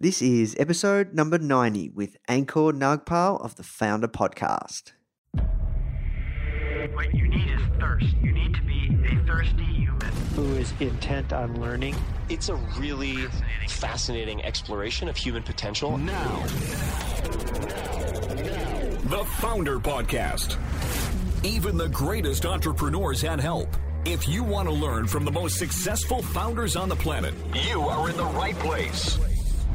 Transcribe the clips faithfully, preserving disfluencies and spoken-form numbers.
This is episode number ninety with Ankur Nagpal of the Foundr Podcast. What you need is thirst. You need to be a thirsty human who is intent on learning. It's a really fascinating, fascinating exploration of human potential. Now. Now. Now. The Foundr Podcast. Even the greatest entrepreneurs had help. If you want to learn from the most successful founders on the planet, you are in the right place.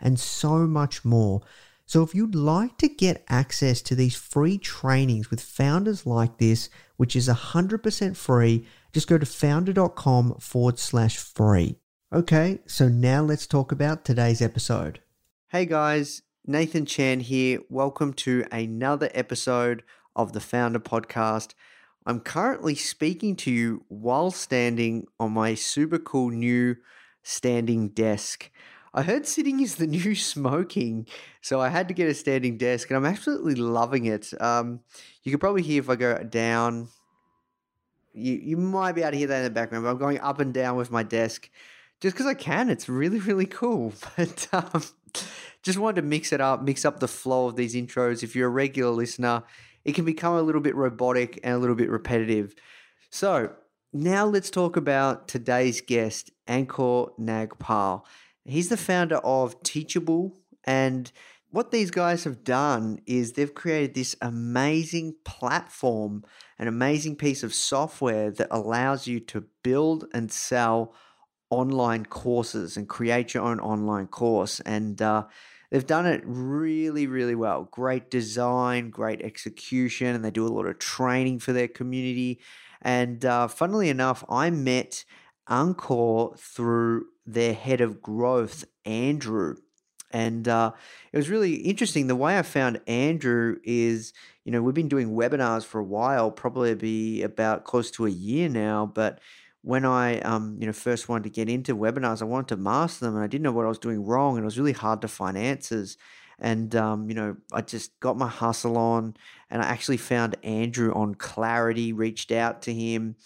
and so much more. So if you'd like to get access to these free trainings with founders like this, which is one hundred percent free, just go to foundr.com forward slash free. Okay, so now let's talk about today's episode. Hey guys, Nathan Chan here. Welcome to another episode of the Foundr Podcast. I'm currently speaking to you while standing on my super cool new standing desk. I heard sitting is the new smoking, so I had to get a standing desk, and I'm absolutely loving it. Um, you can probably hear if I go down, you, you might be able to hear that in the background, but I'm going up and down with my desk just because I can. It's really, really cool. But um, just wanted to mix it up, mix up the flow of these intros. If you're a regular listener, it can become a little bit robotic and a little bit repetitive. So now let's talk about today's guest, Ankur Nagpal. He's the founder of Teachable, and what these guys have done is they've created this amazing platform, an amazing piece of software that allows you to build and sell online courses and create your own online course. And uh, they've done it really, really well. Great design, great execution, and they do a lot of training for their community. And uh, funnily enough, I met Ankur through their head of growth, Andrew. And uh, it was really interesting. The way I found Andrew is, you know, we've been doing webinars for a while, probably be about close to a year now. But when I, um, you know, first wanted to get into webinars, I wanted to master them and I didn't know what I was doing wrong. And it was really hard to find answers. And, um, you know, I just got my hustle on and I actually found Andrew on Clarity, reached out to him.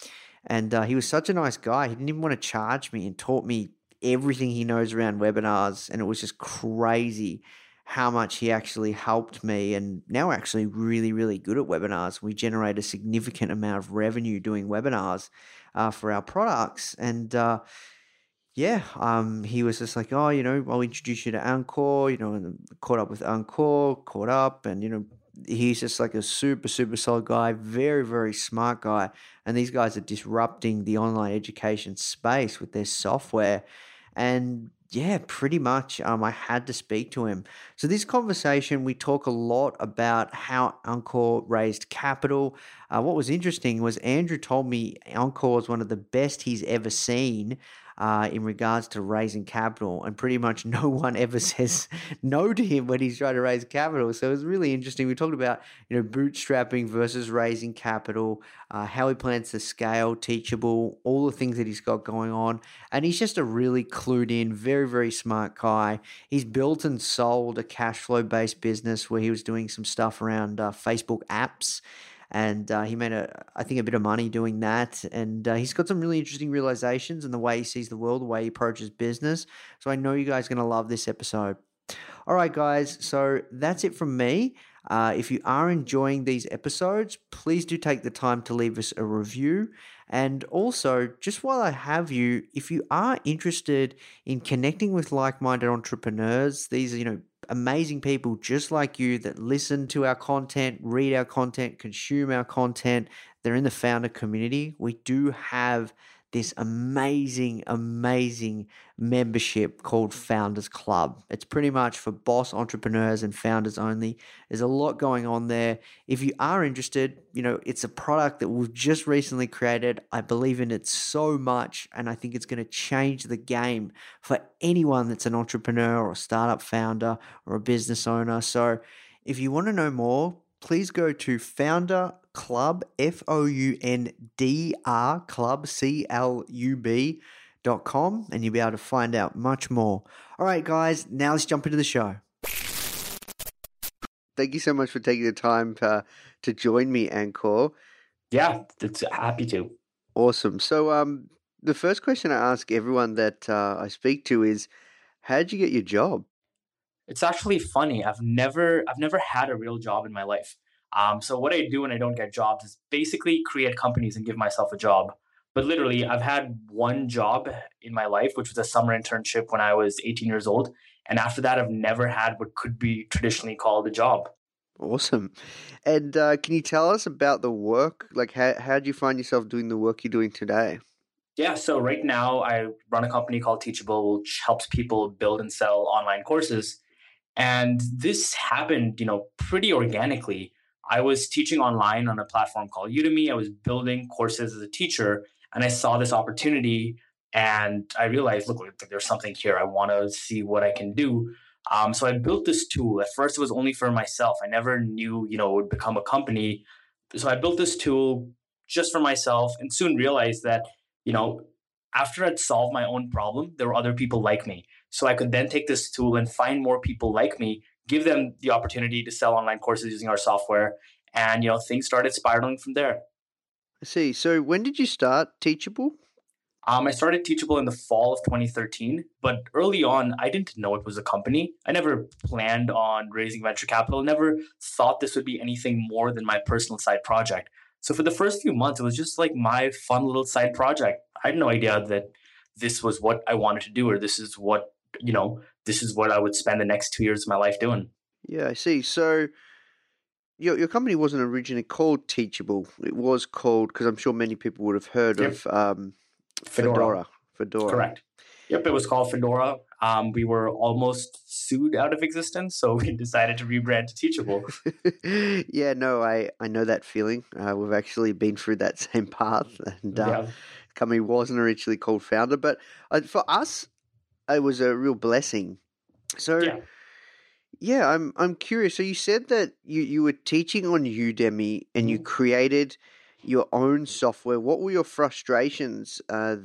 And uh, he was such a nice guy. He didn't even want to charge me and taught me everything he knows around webinars. And it was just crazy how much he actually helped me. And now we're actually really, really good at webinars. We generate a significant amount of revenue doing webinars uh, for our products. And uh, yeah, um, he was just like, oh, you know, I'll introduce you to Ankur, you know, and caught up with Ankur, caught up and, you know, he's just like a super, super solid guy, very, very smart guy. And these guys are disrupting the online education space with their software. And yeah, pretty much um, I had to speak to him. So this conversation, we talk a lot about how Ankur raised capital. Uh, what was interesting was Andrew told me Ankur is one of the best he's ever seen uh, in regards to raising capital. And pretty much no one ever says no to him when he's trying to raise capital. So it was really interesting. We talked about, you know, bootstrapping versus raising capital, uh, how he plans to scale Teachable, all the things that he's got going on. And he's just a really clued in, very, very smart guy. He's built and sold a cash flow based business where he was doing some stuff around uh, Facebook apps. And uh, he made, a, I think, a bit of money doing that. And uh, he's got some really interesting realizations in the way he sees the world, the way he approaches business. So I know you guys are going to love this episode. All right, guys. So that's it from me. Uh, if you are enjoying these episodes, please do take the time to leave us a review. And also, just while I have you, if you are interested in connecting with like-minded entrepreneurs, these are, you know, amazing people just like you that listen to our content, read our content, consume our content. They're in the Foundr community. We do have this amazing, amazing membership called Founders Club. It's pretty much for boss entrepreneurs and founders only. There's a lot going on there. If you are interested, you know, it's a product that we've just recently created. I believe in it so much, and I think it's going to change the game for anyone that's an entrepreneur or a startup founder or a business owner. So if you want to know more, please go to Foundr Club, F O U N D R Club, C L U B dot com, and you'll be able to find out much more. All right, guys, now let's jump into the show. Thank you so much for taking the time to, to join me, Ankur. Yeah, it's happy to. Awesome. So um, the first question I ask everyone that uh, I speak to is, how'd you get your job? It's actually funny. I've never, I've never had a real job in my life. Um, so what I do when I don't get jobs is basically create companies and give myself a job. But literally, I've had one job in my life, which was a summer internship when I was eighteen years old. And after that, I've never had what could be traditionally called a job. Awesome. And uh, can you tell us about the work? Like, how how do you find yourself doing the work you're doing today? Yeah. So right now, I run a company called Teachable, which helps people build and sell online courses. And this happened, you know, pretty organically. I was teaching online on a platform called Udemy. I was building courses as a teacher, and I saw this opportunity, and I realized, look, there's something here. I want to see what I can do. Um, so I built this tool. At first, it was only for myself. I never knew, you know, it would become a company. So I built this tool just for myself, and soon realized that, you know, after I'd solved my own problem, there were other people like me. So I could then take this tool and find more people like me, give them the opportunity to sell online courses using our software. And, you know, things started spiraling from there. I see. So when did you start Teachable? Um, I started Teachable in the fall of twenty thirteen. But early on, I didn't know it was a company. I never planned on raising venture capital, never thought this would be anything more than my personal side project. So for the first few months, it was just like my fun little side project. I had no idea that this was what I wanted to do, or this is what, you know, this is what I would spend the next two years of my life doing. Yeah, I see. So your your company wasn't originally called Teachable. It was called, because I'm sure many people would have heard yep. of um, Fedora. Fedora. Fedora. Correct. Yep, it was called Fedora. Um, we were almost sued out of existence, so we decided to rebrand to Teachable. yeah, no, I, I know that feeling. Uh, we've actually been through that same path. And uh, yeah. the company wasn't originally called Foundr, but uh, for us, it was a real blessing. So, yeah, yeah I'm I'm curious. So you said that you, you were teaching on Udemy and you created your own software. What were your frustrations uh,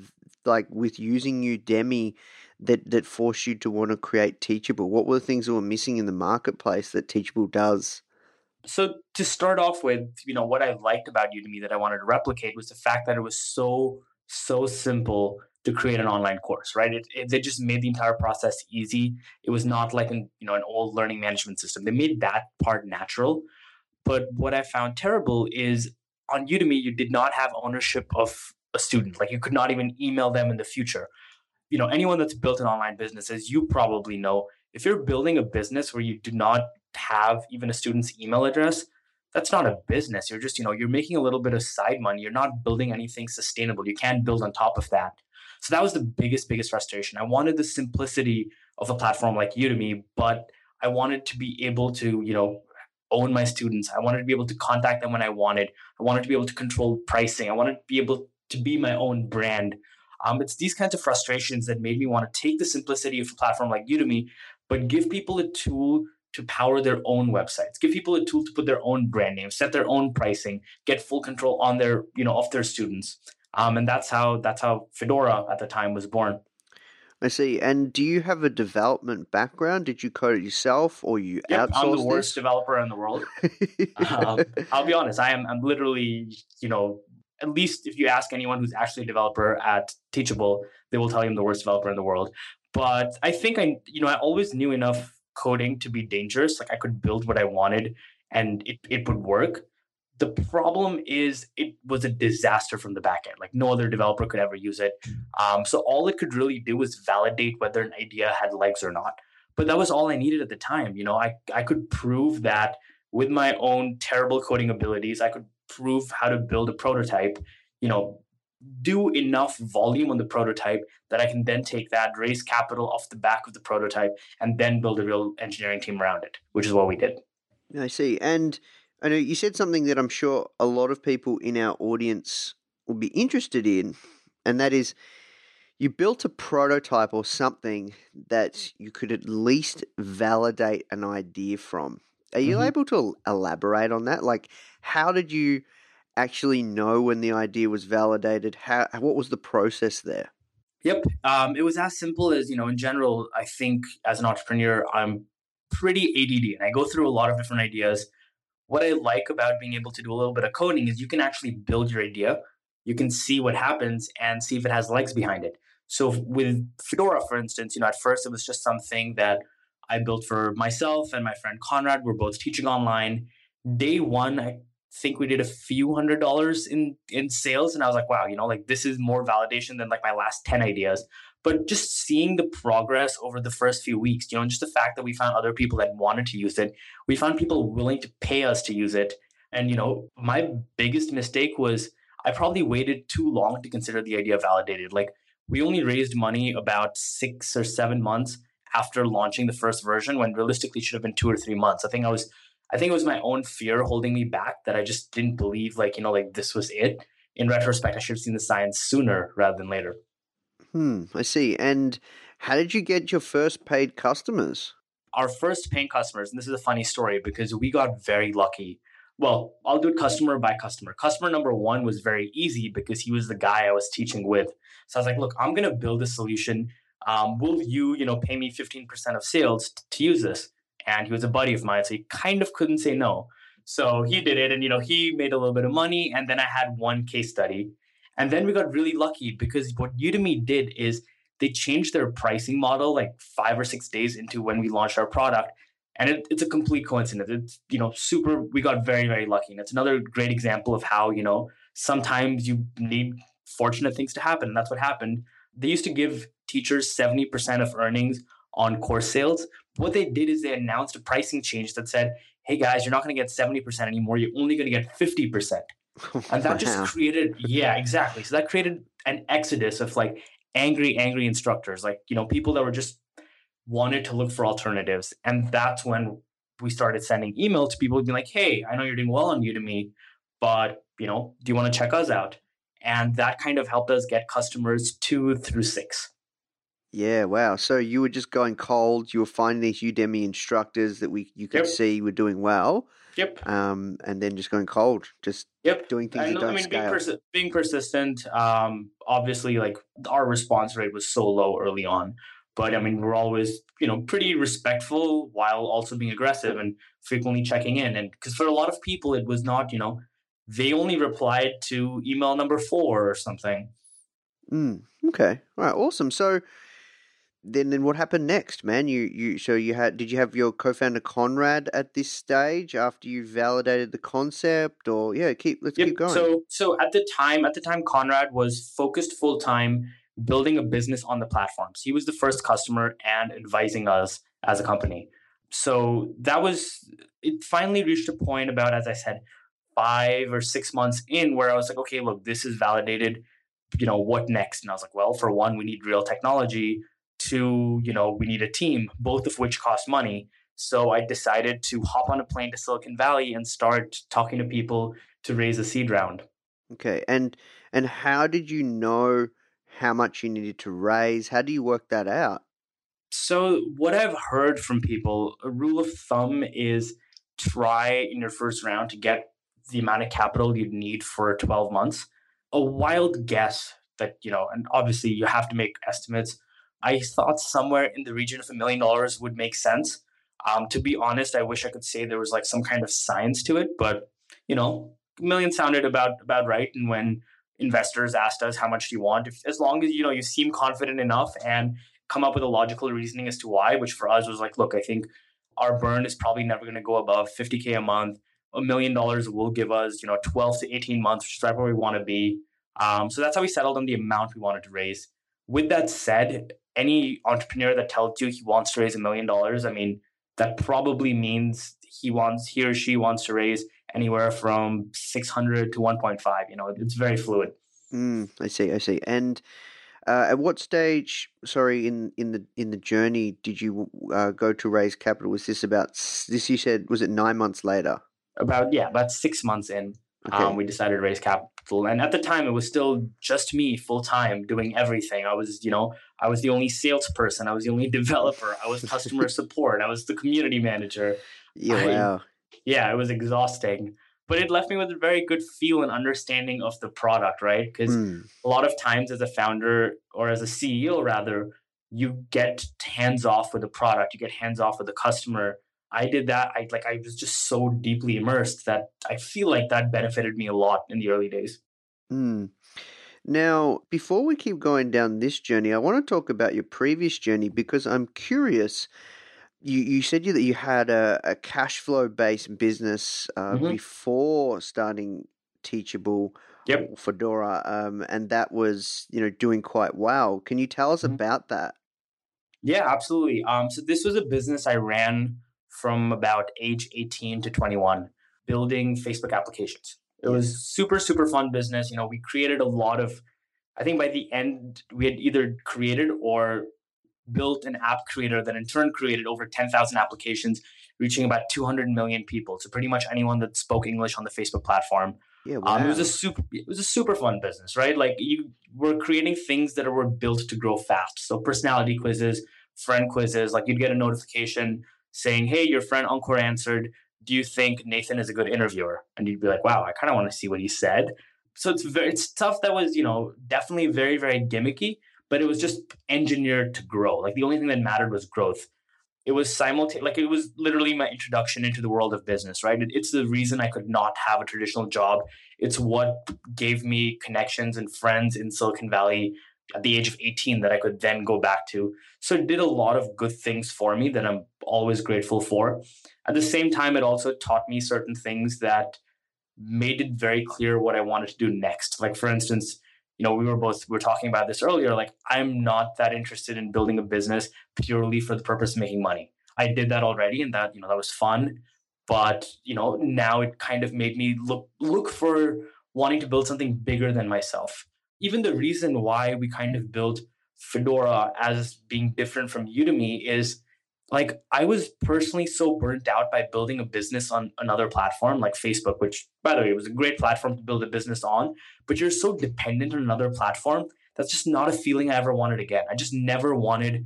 like with using Udemy that, that forced you to want to create Teachable? What were the things that were missing in the marketplace that Teachable does? So to start off with, you know, what I liked about Udemy that I wanted to replicate was the fact that it was so, so simple to create an online course, right? It, it, they just made the entire process easy. It was not like an, you know, an old learning management system. They made that part natural. But what I found terrible is on Udemy, you did not have ownership of a student. Like, you could not even email them in the future. You know, anyone that's built an online business, as you probably know, if you're building a business where you do not have even a student's email address, that's not a business. You're just, you know, you're making a little bit of side money. You're not building anything sustainable. You can't build on top of that. So that was the biggest, biggest frustration. I wanted the simplicity of a platform like Udemy, but I wanted to be able to, you know, own my students. I wanted to be able to contact them when I wanted. I wanted to be able to control pricing. I wanted to be able to be my own brand. Um, it's these kinds of frustrations that made me want to take the simplicity of a platform like Udemy, but give people a tool to power their own websites, give people a tool to put their own brand name, set their own pricing, get full control on their, you know, of their students. Um, and that's how that's how Fedora at the time was born. I see. And do you have a development background? Did you code it yourself, or you yep, outsourced? I'm the worst this? developer in the world. uh, I'll be honest. I am. I'm literally, you know, at least if you ask anyone who's actually a developer at Teachable, they will tell you I'm the worst developer in the world. But I think I, you know, I always knew enough coding to be dangerous. Like, I could build what I wanted, and it it would work. The problem is it was a disaster from the back end. Like, no other developer could ever use it. Um, so all it could really do was validate whether an idea had legs or not. But that was all I needed at the time. You know, I, I could prove that with my own terrible coding abilities. I could prove how to build a prototype, you know, do enough volume on the prototype that I can then take that, raise capital off the back of the prototype, and then build a real engineering team around it, which is what we did. I see. And I know you said something that I'm sure a lot of people in our audience will be interested in, and that is you built a prototype or something that you could at least validate an idea from. Are you mm-hmm. able to elaborate on that? Like, how did you actually know when the idea was validated? How, what was the process there? Yep. Um, it was as simple as, you know, in general, I think as an entrepreneur, I'm pretty A D D and I go through a lot of different ideas. What I like about being able to do a little bit of coding is you can actually build your idea. You can see what happens and see if it has legs behind it. So with Fedora, for instance, you know, at first it was just something that I built for myself and my friend Conrad. We're both teaching online. Day one, I think we did a few hundred dollars in, in sales. And I was like, wow, you know, like this is more validation than like my last ten ideas. But just seeing the progress over the first few weeks, you know, and just the fact that we found other people that wanted to use it, we found people willing to pay us to use it. And, you know, my biggest mistake was I probably waited too long to consider the idea validated. Like we only raised money about six or seven months after launching the first version, when realistically it should have been two or three months. I think I was, I think it was my own fear holding me back, that I just didn't believe like, you know, like this was it. In retrospect, I should have seen the science sooner rather than later. Hmm, I see. And how did you get your first paid customers? Our first paying customers, and this is a funny story because we got very lucky. Well, I'll do it customer by customer. Customer number one was very easy because he was the guy I was teaching with. So I was like, look, I'm going to build a solution. Um, will you, you know, pay me fifteen percent of sales t- to use this? And he was a buddy of mine, so he kind of couldn't say no. So he did it, and, you know, he made a little bit of money, and then I had one case study. And then we got really lucky because what Udemy did is they changed their pricing model like five or six days into when we launched our product. And it, it's a complete coincidence. It's, you know, super, we got very, very lucky. And it's another great example of how, you know, sometimes you need fortunate things to happen. And that's what happened. They used to give teachers seventy percent of earnings on course sales. What they did is they announced a pricing change that said, hey guys, you're not going to get seventy percent anymore. You're only going to get fifty percent. And that just created, yeah, exactly. So that created an exodus of like angry, angry instructors, like, you know, people that were just wanted to look for alternatives. And that's when we started sending email to people being like, hey, I know you're doing well on Udemy, but, you know, do you want to check us out? And that kind of helped us get customers two through six. Yeah, wow. So you were just going cold. You were finding these Udemy instructors that we you could yep. see were doing well. Yep. Um, and then just going cold, just yep. doing things I know, that don't I mean, scale. Being, persi- being persistent, um, obviously, like our response rate was so low early on. But I mean, we're always, you know, pretty respectful while also being aggressive and frequently checking in. And because for a lot of people, it was not, you know, they only replied to email number four or something. Mm, okay. All right. Awesome. So then, then what happened next, man? You, you, so you had, did you have your co-founder Conrad at this stage after you validated the concept or yeah, keep, let's yep. keep going. So, so at the time, at the time, Conrad was focused full time building a business on the platforms. He was the first customer and advising us as a company. So that was, it finally reached a point about, as I said, five or six months in where I was like, okay, look, this is validated. You know, what next? And I was like, well, for one, we need real technology. Two, you know, we need a team, both of which cost money. So I decided to hop on a plane to Silicon Valley and start talking to people to raise a seed round. Okay. And, and how did you know how much you needed to raise? How do you work that out? So what I've heard from people, a rule of thumb is try in your first round to get the amount of capital you'd need for twelve months. A wild guess that, you know, and obviously you have to make estimates. I thought somewhere in the region of a million dollars would make sense. Um, to be honest, I wish I could say there was like some kind of science to it, but, you know, a million sounded about, about right. And when investors asked us, how much do you want? If, as long as, you know, you seem confident enough and come up with a logical reasoning as to why, which for us was like, look, I think our burn is probably never going to go above fifty K a month. A million dollars will give us, you know, twelve to eighteen months, which is right where we want to be. Um, so that's how we settled on the amount we wanted to raise. With that said, any entrepreneur that tells you he wants to raise a million dollars, I mean, that probably means he wants, he or she wants to raise anywhere from six hundred to one point five. You know, it's very fluid. Mm, I see. I see. And uh, at what stage, sorry, in, in the in the journey, did you uh, go to raise capital? Was this about this? You said was it nine months later? About yeah, about six months in, okay. um, we decided to raise capital. And at the time, it was still just me, full time, doing everything. I was, you know, I was the only salesperson. I was the only developer. I was customer support. I was the community manager. Yeah, wow. Yeah, it was exhausting, but it left me with a very good feel and understanding of the product, right? Because mm. a lot of times as a founder or as a C E O, rather, you get hands off with the product, you get hands off with the customer. I did that. I like I was just so deeply immersed that I feel like that benefited me a lot in the early days. Mm. Now, before we keep going down this journey, I want to talk about your previous journey because I'm curious. You you said you that you had a, a cash flow based business uh, mm-hmm. before starting Teachable, yep. or Fedora, um, and that was you know doing quite well. Can you tell us mm-hmm. about that? Yeah, absolutely. Um, so this was a business I ran from about age eighteen to twenty-one, building Facebook applications. It was super super fun business. You know, we created a lot of. I think by the end we had either created or built an app creator that in turn created over ten thousand applications, reaching about two hundred million people. So pretty much anyone that spoke English on the Facebook platform. Yeah, wow. um, it was a super, it was a super fun business, right? Like you were creating things that were built to grow fast. So personality quizzes, friend quizzes, like you'd get a notification saying, "Hey, your friend Ankur answered. Do you think Nathan is a good interviewer?" And you'd be like, "Wow, I kind of want to see what he said." So it's very, it's stuff that was, you know, definitely very, very gimmicky. But it was just engineered to grow. Like the only thing that mattered was growth. It was simultaneous, like it was literally my introduction into the world of business, right? It's the reason I could not have a traditional job. It's what gave me connections and friends in Silicon Valley at the age of eighteen that I could then go back to. So it did a lot of good things for me that I'm always grateful for. At the same time, it also taught me certain things that made it very clear what I wanted to do next. Like for instance, you know, we were both, we were talking about this earlier, like I'm not that interested in building a business purely for the purpose of making money. I did that already and that, you know, that was fun. But, you know, now it kind of made me look, look for wanting to build something bigger than myself. Even the reason why we kind of built Fedora as being different from Udemy is like, I was personally so burnt out by building a business on another platform like Facebook, which, by the way, was a great platform to build a business on, but you're so dependent on another platform. That's just not a feeling I ever wanted again. I just never wanted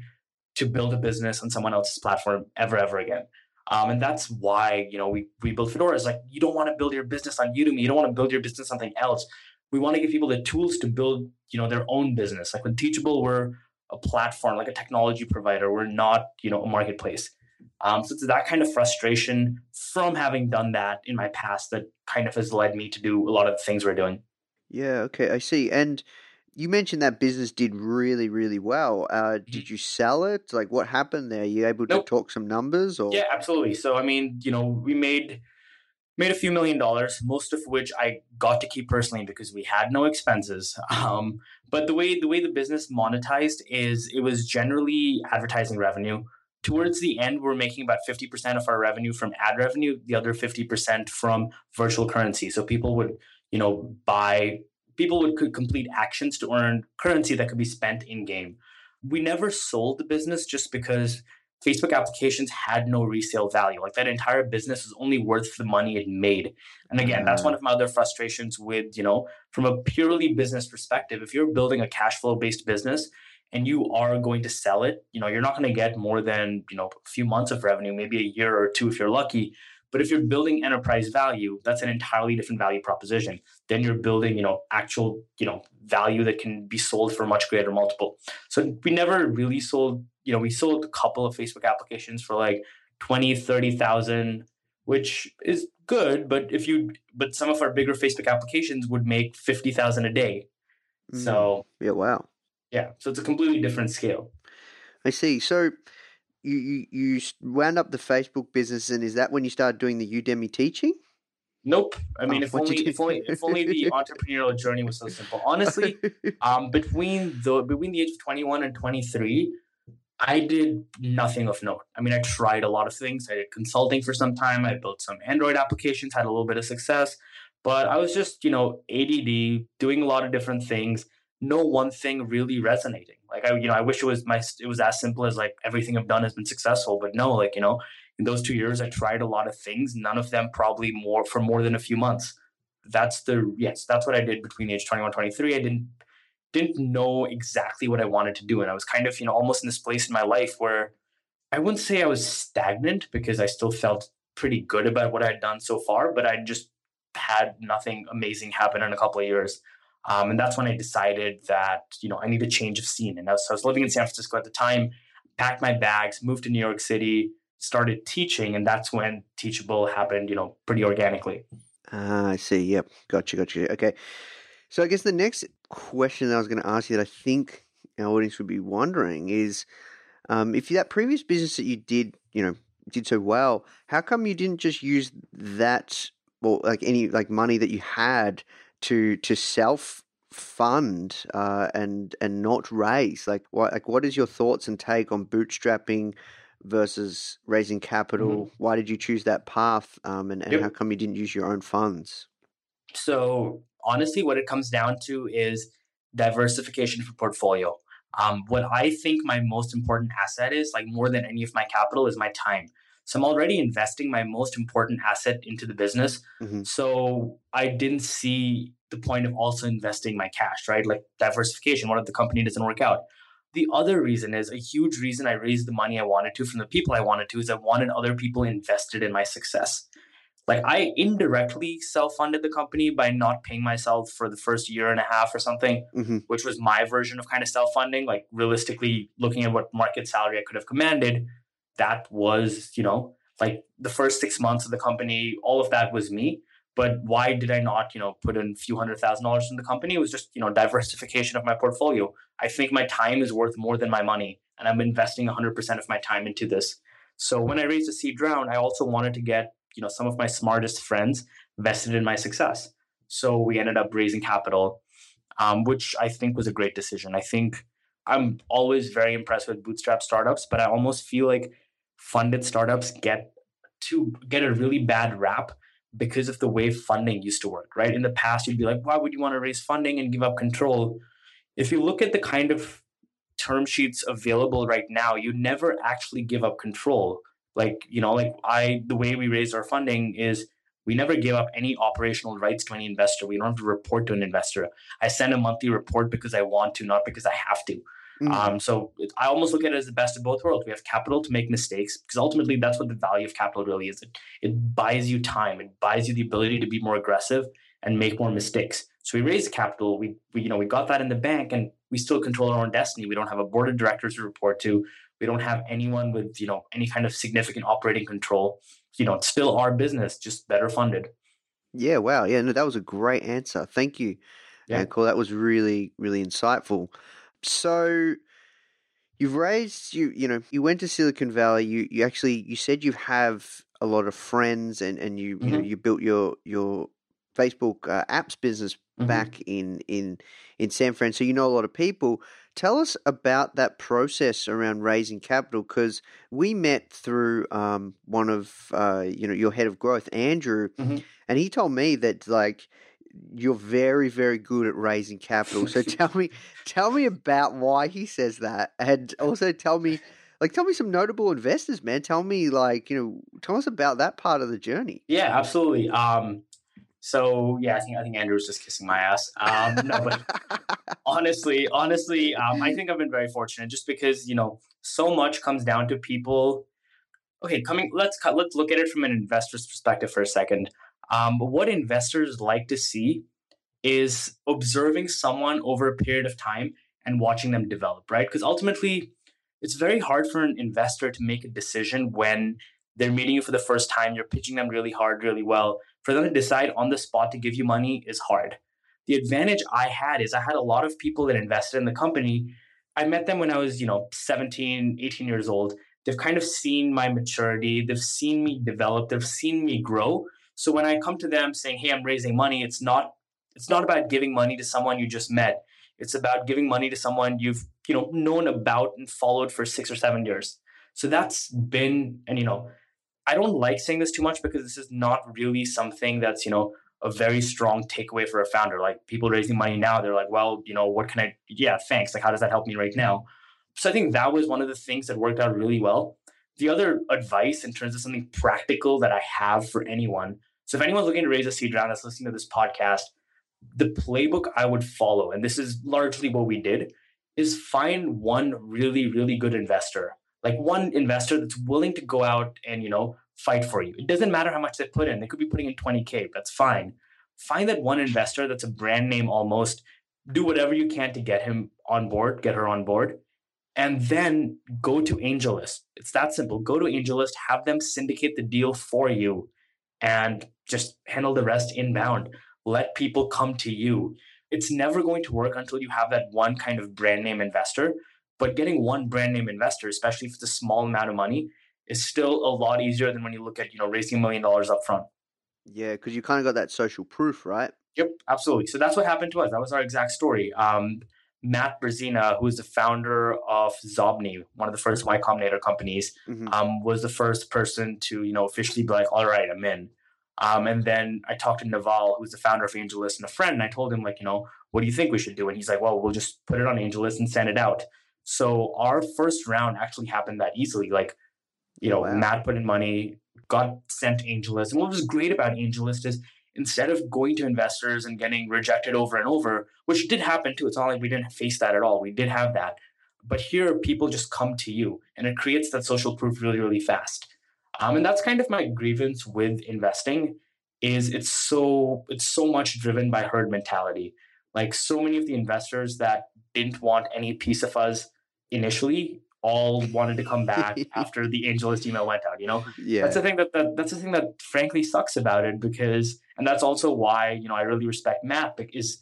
to build a business on someone else's platform ever, ever again. Um, and that's why, you know, we, we built Fedora. It's like, you don't want to build your business on Udemy. You don't want to build your business on something else. We want to give people the tools to build, you know, their own business. Like with Teachable, we're a platform, like a technology provider. We're not, you know, a marketplace. Um, so it's that kind of frustration from having done that in my past that kind of has led me to do a lot of the things we're doing. Yeah. Okay. I see. And you mentioned that business did really, really well. Uh, did you sell it? Like what happened there? Are you able to nope. talk some numbers or? Yeah, absolutely. So, I mean, you know, we made, made a few million dollars, most of which I got to keep personally because we had no expenses. Um, but the way the way the business monetized is it was generally advertising revenue. Towards the end, we're making about fifty percent of our revenue from ad revenue, the other fifty percent from virtual currency. So people would, you know, buy, people would could complete actions to earn currency that could be spent in game. We never sold the business just because Facebook applications had no resale value. Like that entire business was only worth the money it made. And again, that's one of my other frustrations with, you know, from a purely business perspective, if you're building a cash flow based business and you are going to sell it, you know, you're not going to get more than, you know, a few months of revenue, maybe a year or two if you're lucky. But if you're building enterprise value, that's an entirely different value proposition. Then you're building, you know, actual, you know, value that can be sold for a much greater multiple. So we never really sold, you know, we sold a couple of Facebook applications for like twenty, thirty thousand, which is good. But if you, but some of our bigger Facebook applications would make fifty thousand a day. Mm. So yeah, wow. Yeah. So it's a completely different scale. I see. So You, you you wound up the Facebook business, and is that when you started doing the Udemy teaching? Nope. I mean, oh, if, only, if only if only the entrepreneurial journey was so simple. Honestly, um, between the between the age of twenty-one and twenty-three, I did nothing of note. I mean, I tried a lot of things. I did consulting for some time. I built some Android applications, had a little bit of success, but I was just, you know, A D D, doing a lot of different things. No one thing really resonating. Like I, you know, I wish it was my, it was as simple as like everything I've done has been successful, but no, like, you know, in those two years, I tried a lot of things, none of them probably more for more than a few months. That's the, yes, that's what I did between age twenty-one, twenty-three. I didn't, didn't know exactly what I wanted to do. And I was kind of, you know, almost in this place in my life where I wouldn't say I was stagnant because I still felt pretty good about what I'd done so far, but I just had nothing amazing happen in a couple of years. Um, and that's when I decided that, you know, I need a change of scene. And I was, I was living in San Francisco at the time, packed my bags, moved to New York City, started teaching. And that's when Teachable happened, you know, pretty organically. Ah, I see. Yep. Gotcha. Gotcha. Okay. So I guess the next question that I was going to ask you that I think our audience would be wondering is, um, if that previous business that you did, you know, did so well, how come you didn't just use that or like any like money that you had to to self fund uh, and and not raise? Like what like what is your thoughts and take on bootstrapping versus raising capital? Mm-hmm. Why did you choose that path? Um, and and yep. How come you didn't use your own funds? So. Honestly, what it comes down to is diversification for portfolio. Um, what I think my most important asset is, like more than any of my capital, is my time. So I'm already investing my most important asset into the business. Mm-hmm. So I didn't see the point of also investing my cash, right? Like diversification, what if the company doesn't work out? The other reason is, a huge reason I raised the money I wanted to from the people I wanted to, is I wanted other people invested in my success. Like I indirectly self-funded the company by not paying myself for the first year and a half or something, mm-hmm. which was my version of kind of self-funding. Like realistically looking at what market salary I could have commanded, that was, you know, like the first six months of the company, all of that was me. But why did I not, you know, put in a few hundred thousand dollars from the company? It was just, you know, diversification of my portfolio. I think my time is worth more than my money, and I'm investing one hundred percent of my time into this. So when I raised a seed round, I also wanted to get, you know, some of my smartest friends vested in my success. So we ended up raising capital, um, which I think was a great decision. I think I'm always very impressed with bootstrap startups, but I almost feel like funded startups get to get a really bad rap because of the way funding used to work, right? In the past, you'd be like, why would you want to raise funding and give up control? If you look at the kind of term sheets available right now, you never actually give up control. Like, you know, like I, the way we raise our funding is we never give up any operational rights to any investor. We don't have to report to an investor. I send a monthly report because I want to, not because I have to. Mm-hmm. Um, so it, I almost look at it as the best of both worlds. We have capital to make mistakes, because ultimately that's what the value of capital really is. It, it buys you time. It buys you the ability to be more aggressive and make more mistakes. So we raised capital. We, we, you know, we got that in the bank, and we still control our own destiny. We don't have a board of directors to report to. We don't have anyone with, you know, any kind of significant operating control. You know, it's still our business, just better funded. Yeah, wow. Yeah, no, that was a great answer. Thank you, yeah. Ankur. That was really, really insightful. So you've raised, you you know, you went to Silicon Valley. You you actually, you said you have a lot of friends, and, and you, mm-hmm. you know, you built your, your Facebook uh, apps business mm-hmm. back in, in, in San Fran. So you know a lot of people. Tell us about that process around raising capital, because we met through um, one of uh, you know your head of growth, Andrew, mm-hmm. and he told me that like you're very very good at raising capital. So tell me, tell me about why he says that, and also tell me like tell me some notable investors, man. Tell me like you know tell us about that part of the journey. Yeah, absolutely. Um, So yeah, I think I think Andrew's just kissing my ass. Um, no, but honestly, honestly, um, I think I've been very fortunate, just because you know so much comes down to people. Okay, coming. Let's cut, let's look at it from an investor's perspective for a second. Um, what investors like to see is observing someone over a period of time and watching them develop, right? Because ultimately, it's very hard for an investor to make a decision when they're meeting you for the first time. You're pitching them really hard, really well. For them to decide on the spot to give you money is hard. The advantage I had is I had a lot of people that invested in the company. I met them when I was, you know, seventeen, eighteen years old. They've kind of seen my maturity. They've seen me develop. They've seen me grow. So when I come to them saying, hey, I'm raising money, it's not, it's not about giving money to someone you just met. It's about giving money to someone you've you know, known about and followed for six or seven years. So that's been, and, you know, I don't like saying this too much because this is not really something that's, you know, a very strong takeaway for a founder. Like people raising money now, they're like, well, you know, what can I, yeah, thanks. Like, how does that help me right now? So I think that was one of the things that worked out really well. The other advice in terms of something practical that I have for anyone. So if anyone's looking to raise a seed round that's listening to this podcast, the playbook I would follow, and this is largely what we did, is find one really, really good investor. Like one investor that's willing to go out and, you know, fight for you. It doesn't matter how much they put in. They could be putting in twenty K. That's fine. Find that one investor that's a brand name almost. Do whatever you can to get him on board, get her on board. And then go to AngelList. It's that simple. Go to AngelList, have them syndicate the deal for you, and just handle the rest inbound. Let people come to you. It's never going to work until you have that one kind of brand name investor. But getting one brand name investor, especially if it's a small amount of money, is still a lot easier than when you look at, you know, raising a million dollars up front. Yeah, because you kind of got that social proof, right? Yep, absolutely. So that's what happened to us. That was our exact story. Um, Matt Brezina, who is the founder of Xobni, one of the first Y Combinator companies, mm-hmm. um, was the first person to, you know, officially be like, all right, I'm in. Um, and then I talked to Naval, who's the founder of AngelList and a friend, and I told him, like, you know, what do you think we should do? And he's like, well, we'll just put it on AngelList and send it out. So our first round actually happened that easily. Like, you know, wow. Matt put in money, got sent to AngelList. And what was great about AngelList is instead of going to investors and getting rejected over and over, which did happen too. It's not like we didn't face that at all. We did have that. But here, people just come to you, and it creates that social proof really, really fast. Um, and that's kind of my grievance with investing is it's so it's so much driven by herd mentality. Like so many of the investors that didn't want any piece of us initially all wanted to come back after the AngelList email went out, you know? Yeah. That's the thing that, that that's the thing that frankly sucks about it because, and that's also why, you know, I really respect Matt because,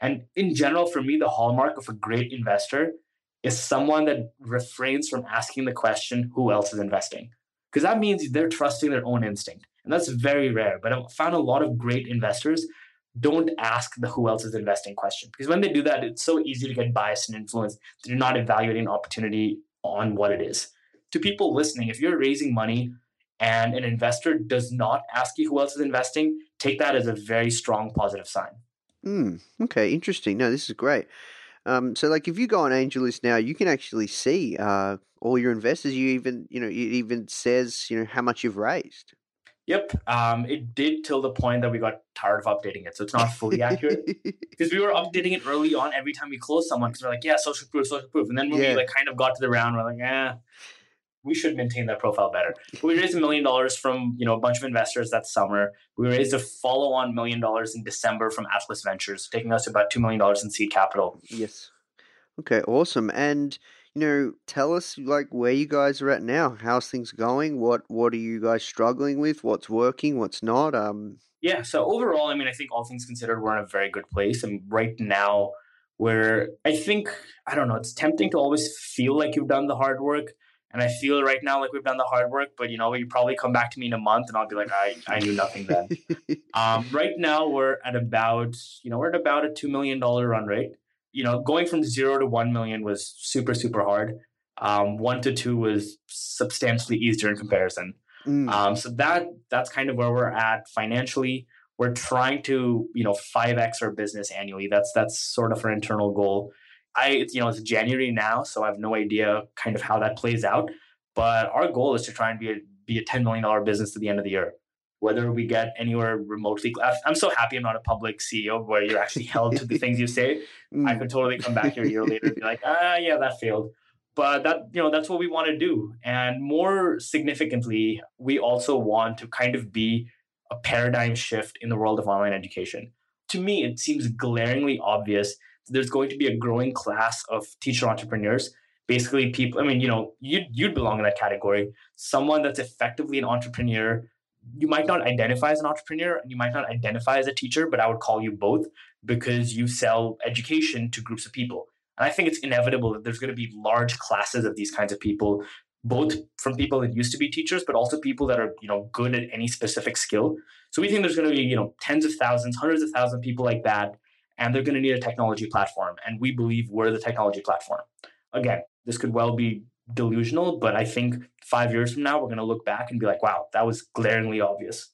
and in general, for me, the hallmark of a great investor is someone that refrains from asking the question, who else is investing? Because that means they're trusting their own instinct. And that's very rare, but I've found a lot of great investors don't ask the who else is investing question. Because when they do that, it's so easy to get biased and influenced. They're not evaluating opportunity on what it is. To people listening, if you're raising money and an investor does not ask you who else is investing, take that as a very strong positive sign. Mm, okay, interesting. No, this is great. Um, so like if you go on AngelList now, you can actually see uh, all your investors. You even, you know, it even says, you know, how much you've raised. Yep. Um, it did till the point that we got tired of updating it. So it's not fully accurate because we were updating it early on every time we closed someone because we're like, yeah, social proof, social proof. And then when yeah. we like kind of got to the round, we're like, eh, we should maintain that profile better. But we raised a million dollars from, you know, a bunch of investors that summer. We raised a follow on million dollars in December from Atlas Ventures, taking us to about two million dollars in seed capital. Yes. Okay. Awesome. And you know, tell us like where you guys are at now. How's things going? What what are you guys struggling with? What's working? What's not? Um, yeah. So overall, I mean, I think all things considered, we're in a very good place. And right now, we're I think I don't know. It's tempting to always feel like you've done the hard work, and I feel right now like we've done the hard work. But you know, you probably come back to me in a month, and I'll be like, I I knew nothing then. um, right now, we're at about you know we're at about a two million dollar run rate. You know, going from zero to one million was super, super hard. Um, one to two was substantially easier in comparison. Mm. Um, so that that's kind of where we're at financially. We're trying to, you know, five X our business annually. That's that's sort of our internal goal. I, you know, it's January now, so I have no idea kind of how that plays out. But our goal is to try and be a be a ten million dollars business at the end of the year. Whether we get anywhere remotely, I'm so happy I'm not a public C E O where you're actually held to the things you say. I could totally come back here a year later and be like, ah, yeah, that failed. But that, you know, that's what we want to do. And more significantly, we also want to kind of be a paradigm shift in the world of online education. To me, it seems glaringly obvious that there's going to be a growing class of teacher entrepreneurs. Basically, people, I mean, you know, you'd, you'd belong in that category. Someone that's effectively an entrepreneur. You might not identify as an entrepreneur and you might not identify as a teacher, but I would call you both because you sell education to groups of people. And I think it's inevitable that there's going to be large classes of these kinds of people, both from people that used to be teachers, but also people that are, you know, good at any specific skill. So we think there's going to be, you know, tens of thousands, hundreds of thousands of people like that, and they're going to need a technology platform. And we believe we're the technology platform. Again, this could well be delusional, but I think five years from now, we're going to look back and be like, wow, that was glaringly obvious.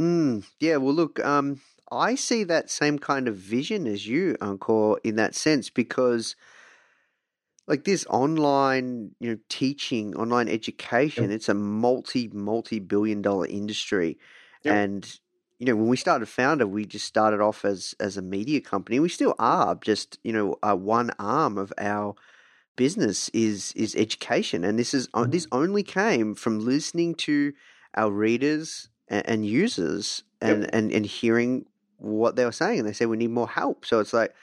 Mm, yeah, well, look, um, I see that same kind of vision as you, Ankur, in that sense, because like this online, you know, teaching, online education, yep. it's a multi, multi-billion dollar industry. Yep. And, you know, when we started Foundr, we just started off as as a media company. We still are just, you know, uh, one arm of our business is is education. And this is mm-hmm. this only came from listening to our readers and, and users and, yep. and, and hearing what they were saying. And they said, we need more help. So it's like,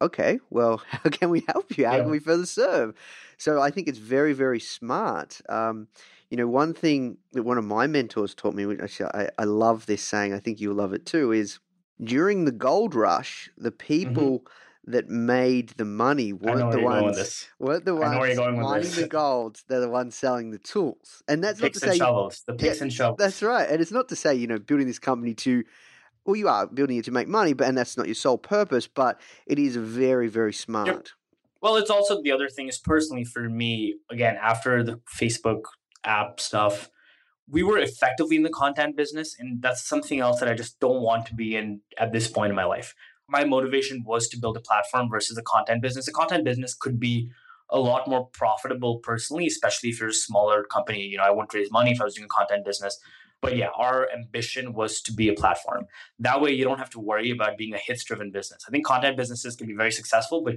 okay, well, how can we help you? How yeah. can we further serve? So I think it's very, very smart. Um, you know, one thing that one of my mentors taught me, which actually I, I love this saying, I think you'll love it too, is during the gold rush, the people mm-hmm. that made the money weren't the ones weren't the ones mining the gold. They're the ones selling the tools, and that's the not to say shovels, the picks yeah, and shovels. That's right, and it's not to say you know building this company to. Well, you are building it to make money, but and that's not your sole purpose, but it is very, very smart. Yep. Well, it's also the other thing is personally for me, again, after the Facebook app stuff, we were effectively in the content business. And that's something else that I just don't want to be in at this point in my life. My motivation was to build a platform versus a content business. A content business could be a lot more profitable personally, especially if you're a smaller company. You know, I wouldn't raise money if I was doing a content business. But yeah, our ambition was to be a platform. That way, you don't have to worry about being a hits-driven business. I think content businesses can be very successful, but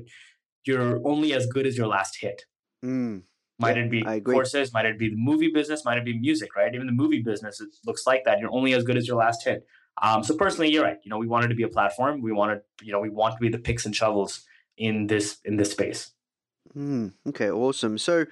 you're only as good as your last hit. Mm. Might yeah, it be courses, might it be the movie business, might it be music, right? Even the movie business, it looks like that. You're only as good as your last hit. Um, so personally, you're right. You know, we wanted to be a platform. We wanted, you know, we want to be the picks and shovels in this in this space. Mm. Okay, awesome. So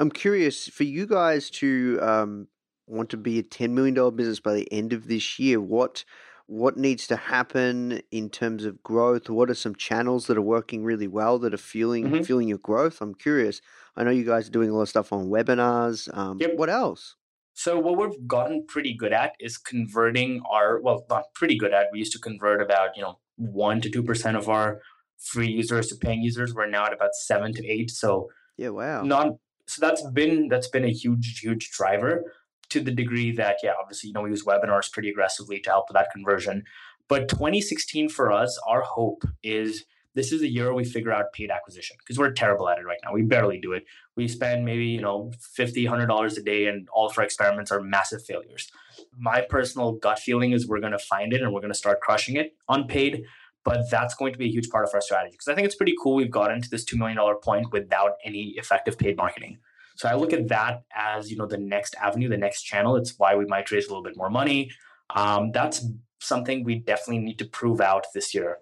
I'm curious for you guys to um, want to be a ten million dollars business by the end of this year, what what needs to happen in terms of growth? What are some channels that are working really well that are fueling, mm-hmm. fueling your growth? I'm curious. I know you guys are doing a lot of stuff on webinars. Um, yep. What else? So what we've gotten pretty good at is converting our, well, not pretty good at, we used to convert about, you know, one percent to two percent of our free users to paying users. We're now at about seven to eight. So yeah, wow. Not, so that's been that's been a huge, huge driver. To the degree that, yeah, obviously, you know, we use webinars pretty aggressively to help with that conversion. But twenty sixteen for us, our hope is this is the year we figure out paid acquisition because we're terrible at it right now. We barely do it. We spend maybe, you know, fifty dollars, one hundred dollars a day and all of our experiments are massive failures. My personal gut feeling is we're going to find it and we're going to start crushing it unpaid. But that's going to be a huge part of our strategy because I think it's pretty cool we've gotten to this two million dollars point without any effective paid marketing. So I look at that as, you know, the next avenue, the next channel. It's why we might raise a little bit more money. Um, that's something we definitely need to prove out this year.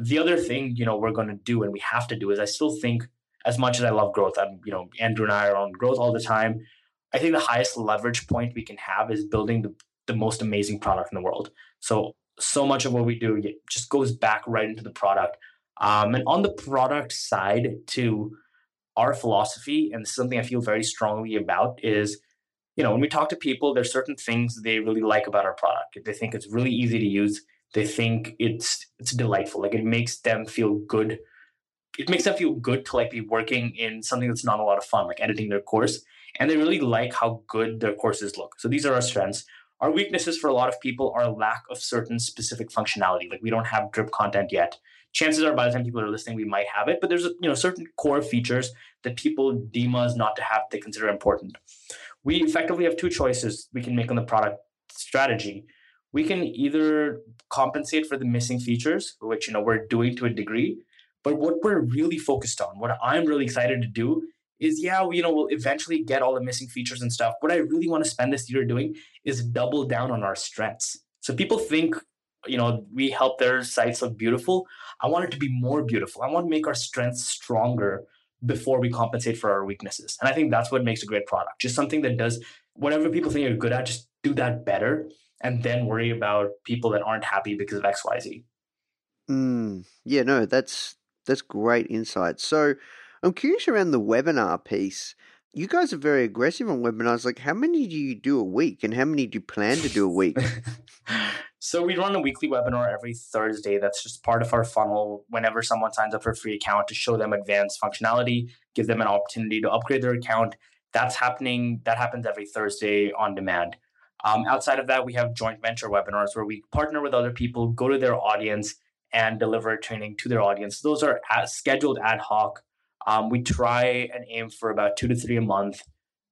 The other thing, you know, we're going to do and we have to do is I still think as much as I love growth, I'm, you know, Andrew and I are on growth all the time. I think the highest leverage point we can have is building the, the most amazing product in the world. So, so much of what we do it just goes back right into the product. Um, and on the product side too, our philosophy, and this is something I feel very strongly about, is, you know, when we talk to people, there's certain things they really like about our product. They think it's really easy to use. They think it's it's delightful. Like it makes them feel good. It makes them feel good to like be working in something that's not a lot of fun, like editing their course. And they really like how good their courses look. So these are our strengths. Our weaknesses for a lot of people are a lack of certain specific functionality. Like we don't have drip content yet. Chances are by the time people are listening, we might have it, but there's, you know, certain core features that people deem us not to have, they consider important. We effectively have two choices we can make on the product strategy. We can either compensate for the missing features, which, you know, we're doing to a degree, but what we're really focused on, what I'm really excited to do is, yeah, you know, we'll eventually get all the missing features and stuff. What I really want to spend this year doing is double down on our strengths. So people think, you know, we help their sites look beautiful. I want it to be more beautiful. I want to make our strengths stronger before we compensate for our weaknesses. And I think that's what makes a great product. Just something that does whatever people think you're good at, just do that better and then worry about people that aren't happy because of X, Y, Z. Mm, yeah, no, that's, that's great insight. So I'm curious around the webinar piece. You guys are very aggressive on webinars. Like how many do you do a week and how many do you plan to do a week? So we run a weekly webinar every Thursday that's just part of our funnel. Whenever someone signs up for a free account, to show them advanced functionality, give them an opportunity to upgrade their account. That's happening. That happens every Thursday on demand. Um, outside of that, we have joint venture webinars where we partner with other people, go to their audience, and deliver training to their audience. Those are as scheduled ad hoc. Um, we try and aim for about two to three a month.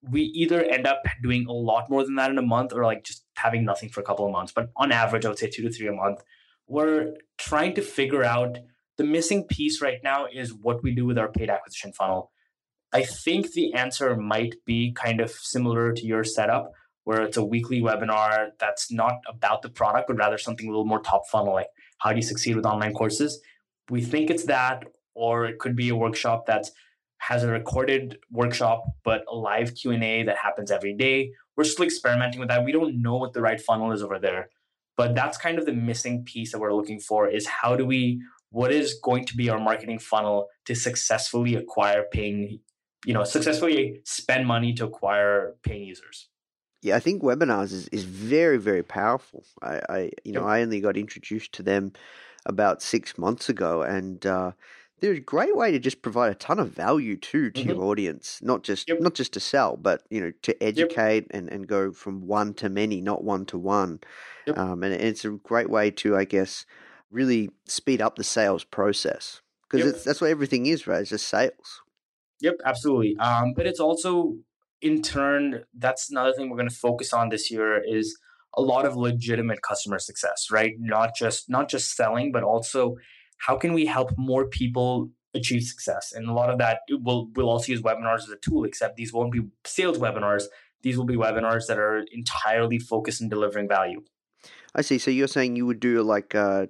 We either end up doing a lot more than that in a month, or like just having nothing for a couple of months. But on average, I would say two to three a month. We're trying to figure out the missing piece right now is what we do with our paid acquisition funnel. I think the answer might be kind of similar to your setup, where it's a weekly webinar that's not about the product, but rather something a little more top funnel, like how do you succeed with online courses? We think it's that, or it could be a workshop that's has a recorded workshop, but a live Q and A that happens every day. We're still experimenting with that. We don't know what the right funnel is over there, but that's kind of the missing piece that we're looking for is how do we, what is going to be our marketing funnel to successfully acquire paying, you know, successfully spend money to acquire paying users. Yeah, I think webinars is, is very, very powerful. I, I you know, yeah. I only got introduced to them about six months ago, and uh they're a great way to just provide a ton of value too to mm-hmm. your audience, not just yep. not just to sell, but you know, to educate yep. and, and go from one to many, not one to one. Yep. Um, and, and it's a great way to, I guess, really speed up the sales process because yep. that's what everything is, right? It's just sales. Yep, absolutely. Um, but it's also in turn, that's another thing we're going to focus on this year is a lot of legitimate customer success, right? Not just not just selling, but also how can we help more people achieve success? And a lot of that, we'll, we'll also use webinars as a tool, except these won't be sales webinars. These will be webinars that are entirely focused on delivering value. I see. So you're saying you would do like uh,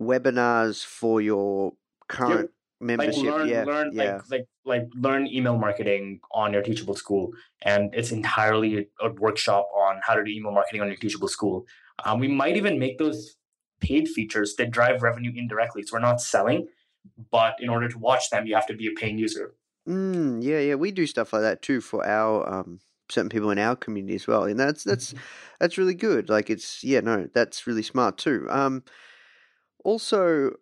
webinars for your current yeah. membership? Like learn, yeah. learn, yeah. Like, like, like learn email marketing on your Teachable school. And it's entirely a workshop on how to do email marketing on your Teachable school. Um, we might even make those paid features that drive revenue indirectly. So we're not selling, but in order to watch them, you have to be a paying user. Mm, yeah, yeah, we do stuff like that too for our um, certain people in our community as well, and that's that's mm-hmm. that's really good. Like it's yeah, no, that's really smart too. Um, also,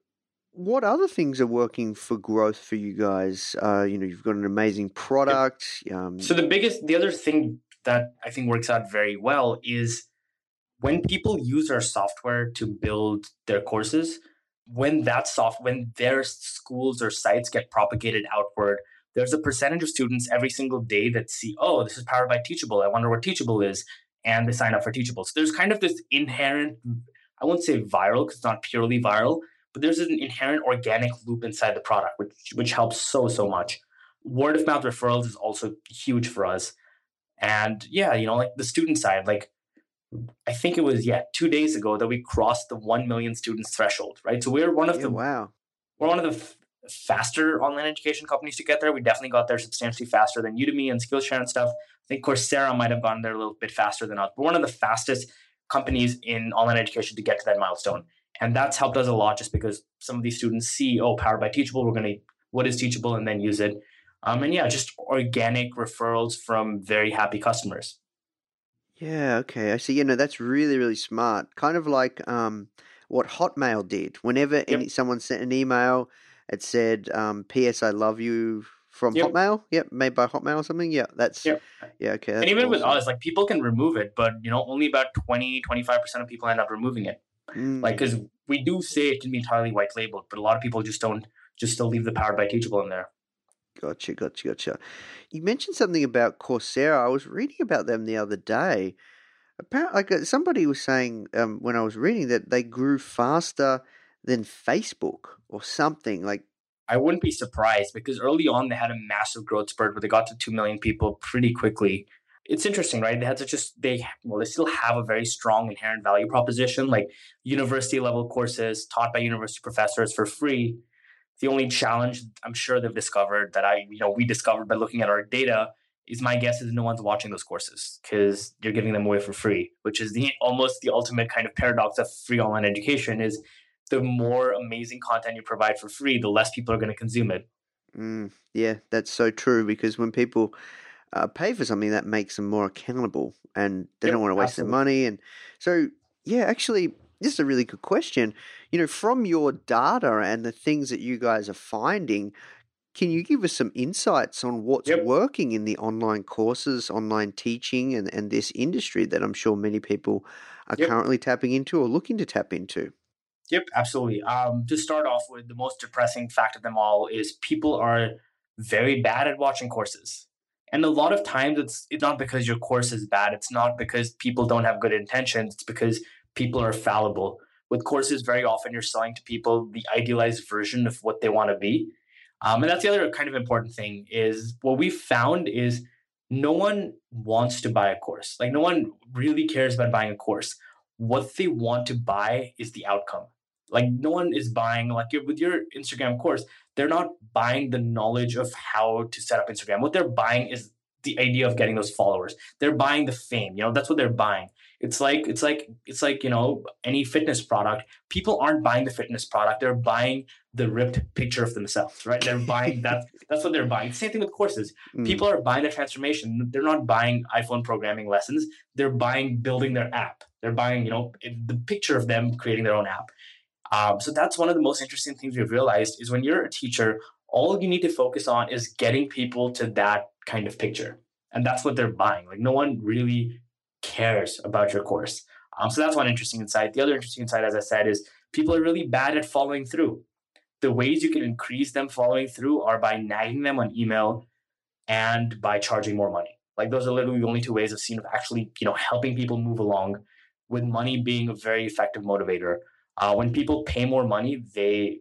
what other things are working for growth for you guys? Uh, you know, you've got an amazing product. Um, so the biggest, the other thing that I think works out very well is, when people use our software to build their courses, when that soft, when their schools or sites get propagated outward, there's a percentage of students every single day that see, oh, this is powered by Teachable. I wonder what Teachable is. And they sign up for Teachable. So there's kind of this inherent, I won't say viral because it's not purely viral, but there's an inherent organic loop inside the product, which, which helps so, so much. Word of mouth referrals is also huge for us. And yeah, you know, like the student side, like, I think it was, yeah, two days ago that we crossed the one million students threshold, right? So we're one of yeah, the wow. we're one of the f- faster online education companies to get there. We definitely got there substantially faster than Udemy and Skillshare and stuff. I think Coursera might have gotten there a little bit faster than us. We're one of the fastest companies in online education to get to that milestone. And that's helped us a lot just because some of these students see, oh, powered by Teachable, we're going to, what is Teachable, and then use it. Um, and yeah, just organic referrals from very happy customers. Yeah, okay. I see. You know, that's really, really smart. Kind of like um, what Hotmail did. Whenever yep. any, someone sent an email, it said, um, P S I love you from yep. Hotmail. Yep, made by Hotmail or something. Yeah, that's, yep. yeah, okay. That's and even awesome. With us, like people can remove it, but, you know, only about twenty, twenty-five percent of people end up removing it. Mm. Like, because we do say it can be entirely white labeled, but a lot of people just don't, just still leave the powered by Teachable in there. Gotcha, gotcha, gotcha. You mentioned something about Coursera. I was reading about them the other day. Apparently, like somebody was saying um, when I was reading that they grew faster than Facebook or something. Like, I wouldn't be surprised because early on they had a massive growth spurt where they got to two million people pretty quickly. It's interesting, right? They had such a they well, they still have a very strong inherent value proposition, like university level courses taught by university professors for free. The only challenge I'm sure they've discovered that I, you know, we discovered by looking at our data is my guess is no one's watching those courses because you're giving them away for free, which is the almost the ultimate kind of paradox of free online education is the more amazing content you provide for free, the less people are going to consume it. Mm, yeah, that's so true because when people uh, pay for something, that makes them more accountable and they yep, don't want to waste absolutely. Their money. And so, yeah, actually, This is a really good question. You know, from your data and the things that you guys are finding, can you give us some insights on what's yep. working in the online courses, online teaching, and, and this industry that I'm sure many people are yep. currently tapping into or looking to tap into? Yep, absolutely. Um, to start off with, the most depressing fact of them all is people are very bad at watching courses. And a lot of times it's, it's not because your course is bad. It's not because people don't have good intentions. It's because people are fallible. With courses, very often you're selling to people the idealized version of what they want to be. Um, and that's the other kind of important thing is what we found is no one wants to buy a course. Like no one really cares about buying a course. What they want to buy is the outcome. Like no one is buying, like with your Instagram course, they're not buying the knowledge of how to set up Instagram. What they're buying is the idea of getting those followers. They're buying the fame. You know, that's what they're buying. It's like, it's like, it's like, you know, any fitness product, people aren't buying the fitness product. They're buying the ripped picture of themselves, right? They're buying that. That's what they're buying. Same thing with courses. Mm. People are buying the transformation. They're not buying iPhone programming lessons. They're buying building their app. They're buying, you know, the picture of them creating their own app. Um, so that's one of the most interesting things we've realized is when you're a teacher, all you need to focus on is getting people to that kind of picture. And that's what they're buying. Like no one really cares about your course. Um, so that's one interesting insight. The other interesting insight, as I said, is people are really bad at following through. The ways you can increase them following through are by nagging them on email and by charging more money. Like those are literally the only two ways I've seen of actually, you know, helping people move along, with money being a very effective motivator. Uh, when people pay more money, they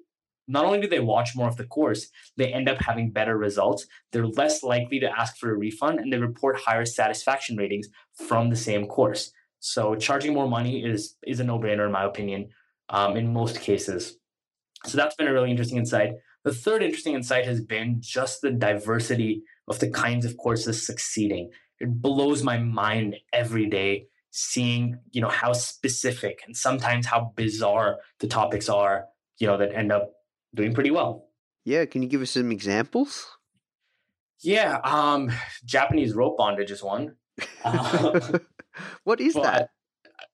not only do they watch more of the course, they end up having better results. They're less likely to ask for a refund, and they report higher satisfaction ratings from the same course. So charging more money is is a no-brainer, in my opinion, um, in most cases. So that's been a really interesting insight. The third interesting insight has been just the diversity of the kinds of courses succeeding. It blows my mind every day seeing, you know, how specific and sometimes how bizarre the topics are, you know, that end up doing pretty well. Yeah. Can you give us some examples? Yeah. Um, Japanese rope bondage is one. Uh, what is that?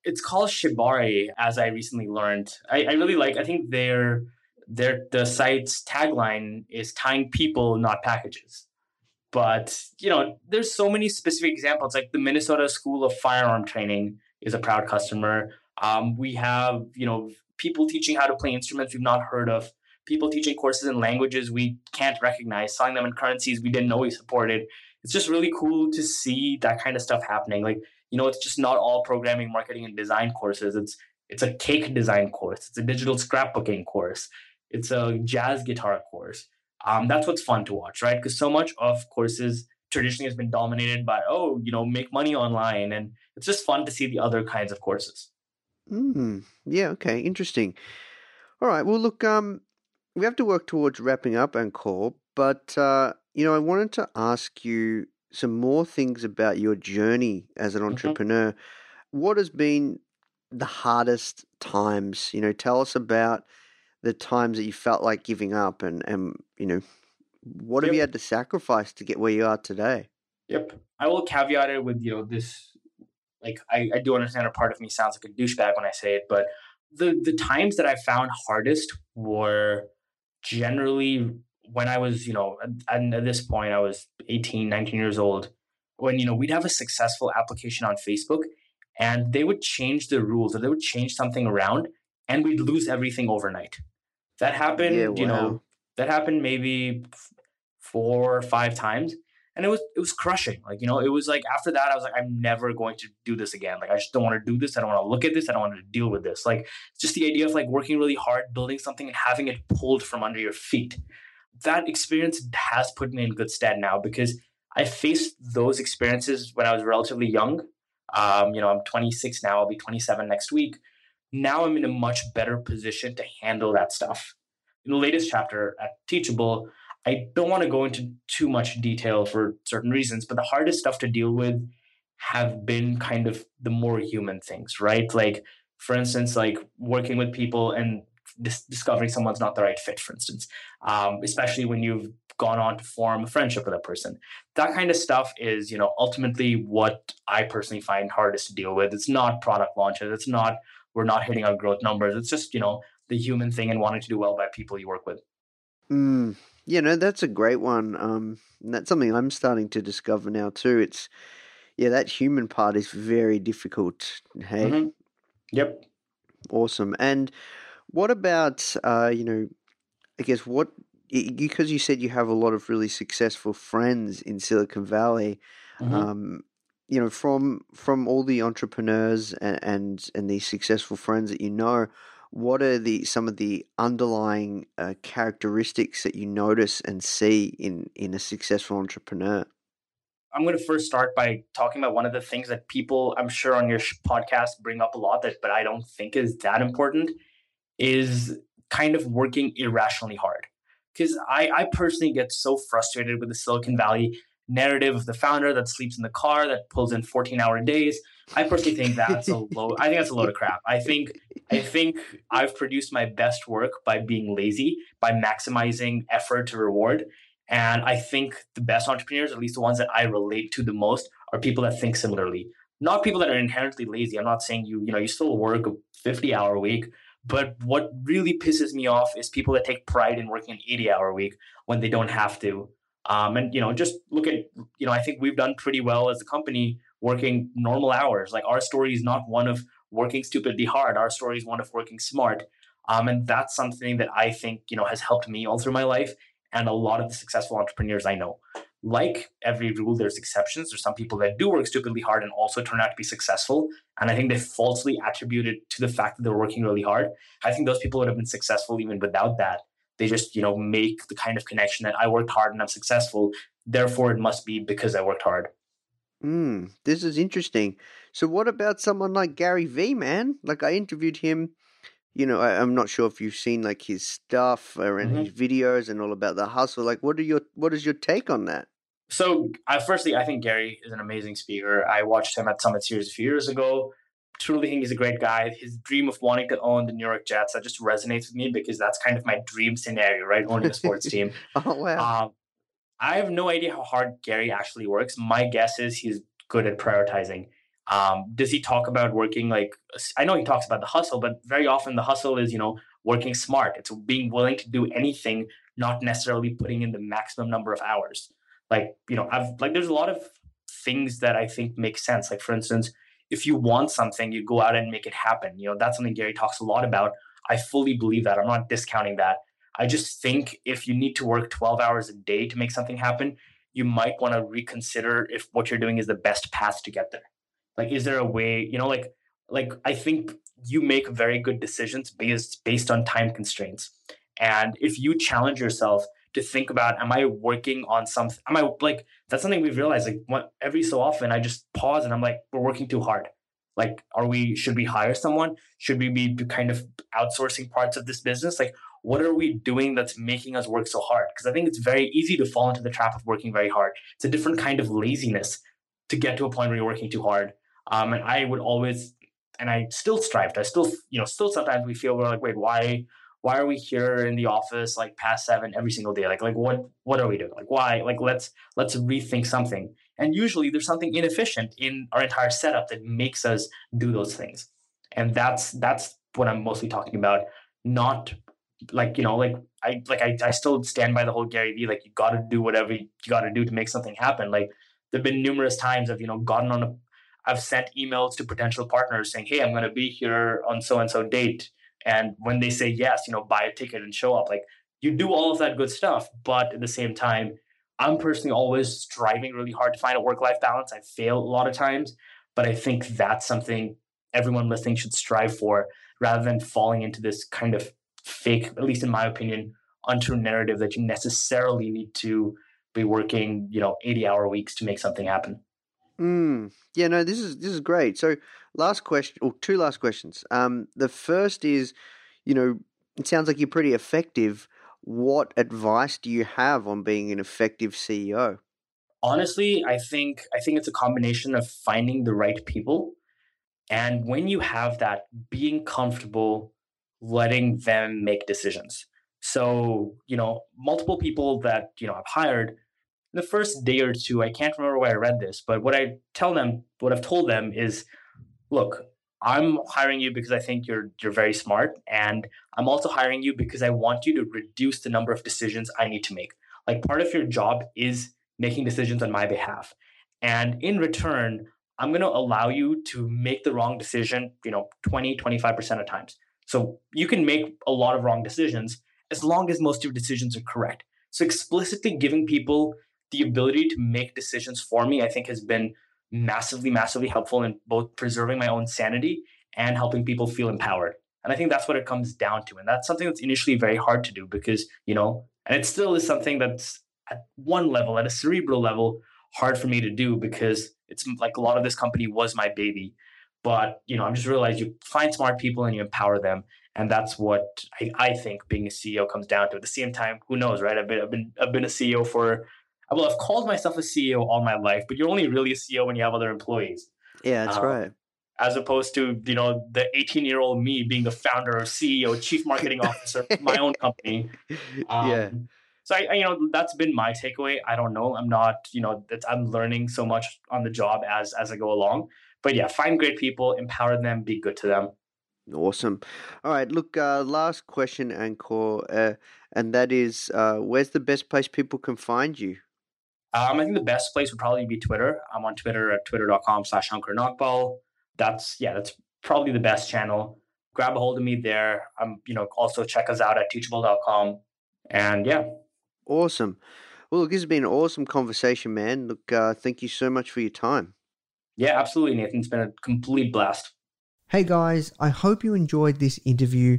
It's called Shibari, as I recently learned. I, I really like, I think their, their, the site's tagline is tying people, not packages. But, you know, there's so many specific examples, like the Minnesota School of Firearm Training is a proud customer. Um, we have, you know, people teaching how to play instruments we've not heard of, people teaching courses in languages we can't recognize, selling them in currencies we didn't know we supported. It's just really cool to see that kind of stuff happening. Like, you know, it's just not all programming, marketing, and design courses. It's it's a cake design course. It's a digital scrapbooking course. It's a jazz guitar course. Um, that's what's fun to watch, right? Because so much of courses traditionally has been dominated by, oh, you know, make money online. And it's just fun to see the other kinds of courses. Mm, yeah, okay, interesting. All right, well, look, um, we have to work towards wrapping up, Ankur, but, uh, you know, I wanted to ask you some more things about your journey as an entrepreneur. Mm-hmm. What has been the hardest times? You know, tell us about the times that you felt like giving up and, and you know, what have yep. you had to sacrifice to get where you are today? Yep. I will caveat it with, you know, this, like, I, I do understand a part of me sounds like a douchebag when I say it, but the, the times that I found hardest were generally when I was, you know, and at this point I was eighteen, nineteen years old, when, you know, we'd have a successful application on Facebook and they would change the rules or they would change something around and we'd lose everything overnight. That happened, yeah, wow. you know, that happened maybe four or five times. And it was, it was crushing. Like, you know, it was like, after that, I was like, I'm never going to do this again. Like, I just don't want to do this. I don't want to look at this. I don't want to deal with this. Like, just the idea of like working really hard, building something and having it pulled from under your feet. That experience has put me in good stead now because I faced those experiences when I was relatively young. Um, you know, I'm twenty-six now. I'll be twenty-seven next week. Now I'm in a much better position to handle that stuff. In the latest chapter at Teachable, I don't want to go into too much detail for certain reasons, but the hardest stuff to deal with have been kind of the more human things, right? Like, for instance, like working with people and dis- discovering someone's not the right fit, for instance, um, especially when you've gone on to form a friendship with a person. That kind of stuff is, you know, ultimately what I personally find hardest to deal with. It's not product launches. It's not we're not hitting our growth numbers. It's just, you know, the human thing and wanting to do well by people you work with. Mm. You know, that's a great one. Um, and that's something I'm starting to discover now too. It's, yeah, that human part is very difficult. Hey. Mm-hmm. Yep. Awesome. And what about, uh, you know, I guess what, because you said you have a lot of really successful friends in Silicon Valley, mm-hmm. um, you know, from from all the entrepreneurs and, and and these successful friends that you know, what are the some of the underlying uh, characteristics that you notice and see in, in a successful entrepreneur? I'm going to first start by talking about one of the things that people, I'm sure on your podcast, bring up a lot, that but I don't think is that important, is kind of working irrationally hard. Because I, I personally get so frustrated with the Silicon Valley narrative of the founder that sleeps in the car, that pulls in fourteen-hour days. I personally think that's a load. I think that's a load of crap. I think I think I've produced my best work by being lazy, by maximizing effort to reward. And I think the best entrepreneurs, at least the ones that I relate to the most, are people that think similarly. Not people that are inherently lazy. I'm not saying you, you know, you still work a fifty-hour week. But what really pisses me off is people that take pride in working an eighty-hour week when they don't have to. Um, and, you know, just look at, you know, I think we've done pretty well as a company working normal hours. Like, our story is not one of working stupidly hard. Our story is one of working smart. Um, and that's something that I think, you know, has helped me all through my life and a lot of the successful entrepreneurs I know. Like every rule, there's exceptions. There's some people that do work stupidly hard and also turn out to be successful. And I think they falsely attribute it to the fact that they're working really hard. I think those people would have been successful even without that. They just, you know, make the kind of connection that I worked hard and I'm successful. Therefore, it must be because I worked hard. Mm, this is interesting. So what about someone like Gary V, man? Like, I interviewed him. You know, I, I'm not sure if you've seen like his stuff around mm-hmm. his videos and all about the hustle. Like, what are your what is your take on that? So, I, firstly, I think Gary is an amazing speaker. I watched him at Summit Series a few years ago. Truly think he's a great guy. His dream of wanting to own the New York Jets, that just resonates with me because that's kind of my dream scenario, right? Owning a sports team. Oh, wow. Um, I have no idea how hard Gary actually works. My guess is he's good at prioritizing. Um, does he talk about working like, I know he talks about the hustle, but very often the hustle is, you know, working smart. It's being willing to do anything, not necessarily putting in the maximum number of hours. Like, you know, I've like, there's a lot of things that I think make sense. Like, for instance, if you want something, you go out and make it happen. You know, that's something Gary talks a lot about. I fully believe that. I'm not discounting that. I just think if you need to work twelve hours a day to make something happen, you might want to reconsider if what you're doing is the best path to get there. Like, is there a way, you know, like, like I think you make very good decisions based, based on time constraints. And if you challenge yourself to think about, am I working on something? Am I like, that's something we've realized, like what, every so often I just pause and I'm like, we're working too hard. Like, are we, should we hire someone? Should we be kind of outsourcing parts of this business? Like, what are we doing that's making us work so hard? Because I think it's very easy to fall into the trap of working very hard. It's a different kind of laziness to get to a point where you're working too hard. Um, and I would always, and I still strived. I still, you know, still sometimes we feel we're like, wait, why, why are we here in the office like past seven every single day? Like, like what, what are we doing? Like, why? Like, let's, let's rethink something. And usually there's something inefficient in our entire setup that makes us do those things. And that's, that's what I'm mostly talking about. Not like, you know, like I, like I, I still stand by the whole Gary Vee, like you got to do whatever you got to do to make something happen. Like there've been numerous times I've, you know, gotten on a, I've sent emails to potential partners saying, hey, I'm going to be here on so-and-so date. And when they say yes, you know, buy a ticket and show up. Like, you do all of that good stuff. But at the same time, I'm personally always striving really hard to find a work-life balance. I fail a lot of times, but I think that's something everyone listening should strive for rather than falling into this kind of fake, at least in my opinion, untrue narrative that you necessarily need to be working, you know, eighty-hour weeks to make something happen. Mm. Yeah, no, this is this is great. So last question, or two last questions. Um, the first is, you know, it sounds like you're pretty effective. What advice do you have on being an effective C E O? Honestly, I think I think it's a combination of finding the right people. And when you have that, being comfortable letting them make decisions. So, you know, multiple people that, you know, I've hired, the first day or two, I can't remember where I read this, but what I tell them, what I've told them is, look, I'm hiring you because I think you're you're very smart, and I'm also hiring you because I want you to reduce the number of decisions I need to make. Like, part of your job is making decisions on my behalf. And in return, I'm going to allow you to make the wrong decision, you know, twenty, twenty-five percent of times. So you can make a lot of wrong decisions as long as most of your decisions are correct. So explicitly giving people the ability to make decisions for me, I think, has been massively, massively helpful in both preserving my own sanity and helping people feel empowered. And I think that's what it comes down to. And that's something that's initially very hard to do because, you know, and it still is something that's at one level, at a cerebral level, hard for me to do because it's like a lot of this company was my baby. But, you know, I've just realized you find smart people and you empower them. And that's what I, I think being a C E O comes down to. At the same time, who knows, right? I've been, I've been, I've been a C E O for, well, I've called myself a C E O all my life, but you're only really a C E O when you have other employees. Yeah, that's um, right. As opposed to, you know, the eighteen-year-old me being the founder or C E O, chief marketing officer of my own company. Um, yeah. So, I, I, you know, that's been my takeaway. I don't know. I'm not, you know, that's, I'm learning so much on the job as as I go along. But yeah, find great people, empower them, be good to them. Awesome. All right. Look, uh, last question, Ankur, uh, and that is, uh, where's the best place people can find you? Um, I think the best place would probably be Twitter. I'm on Twitter at twitter.com slash Ankur Nagpal. That's, yeah, that's probably the best channel. Grab a hold of me there. Um, you know, also check us out at teachable dot com. And yeah. Awesome. Well, look, this has been an awesome conversation, man. Look, uh, thank you so much for your time. Yeah, absolutely, Nathan. It's been a complete blast. Hey guys, I hope you enjoyed this interview.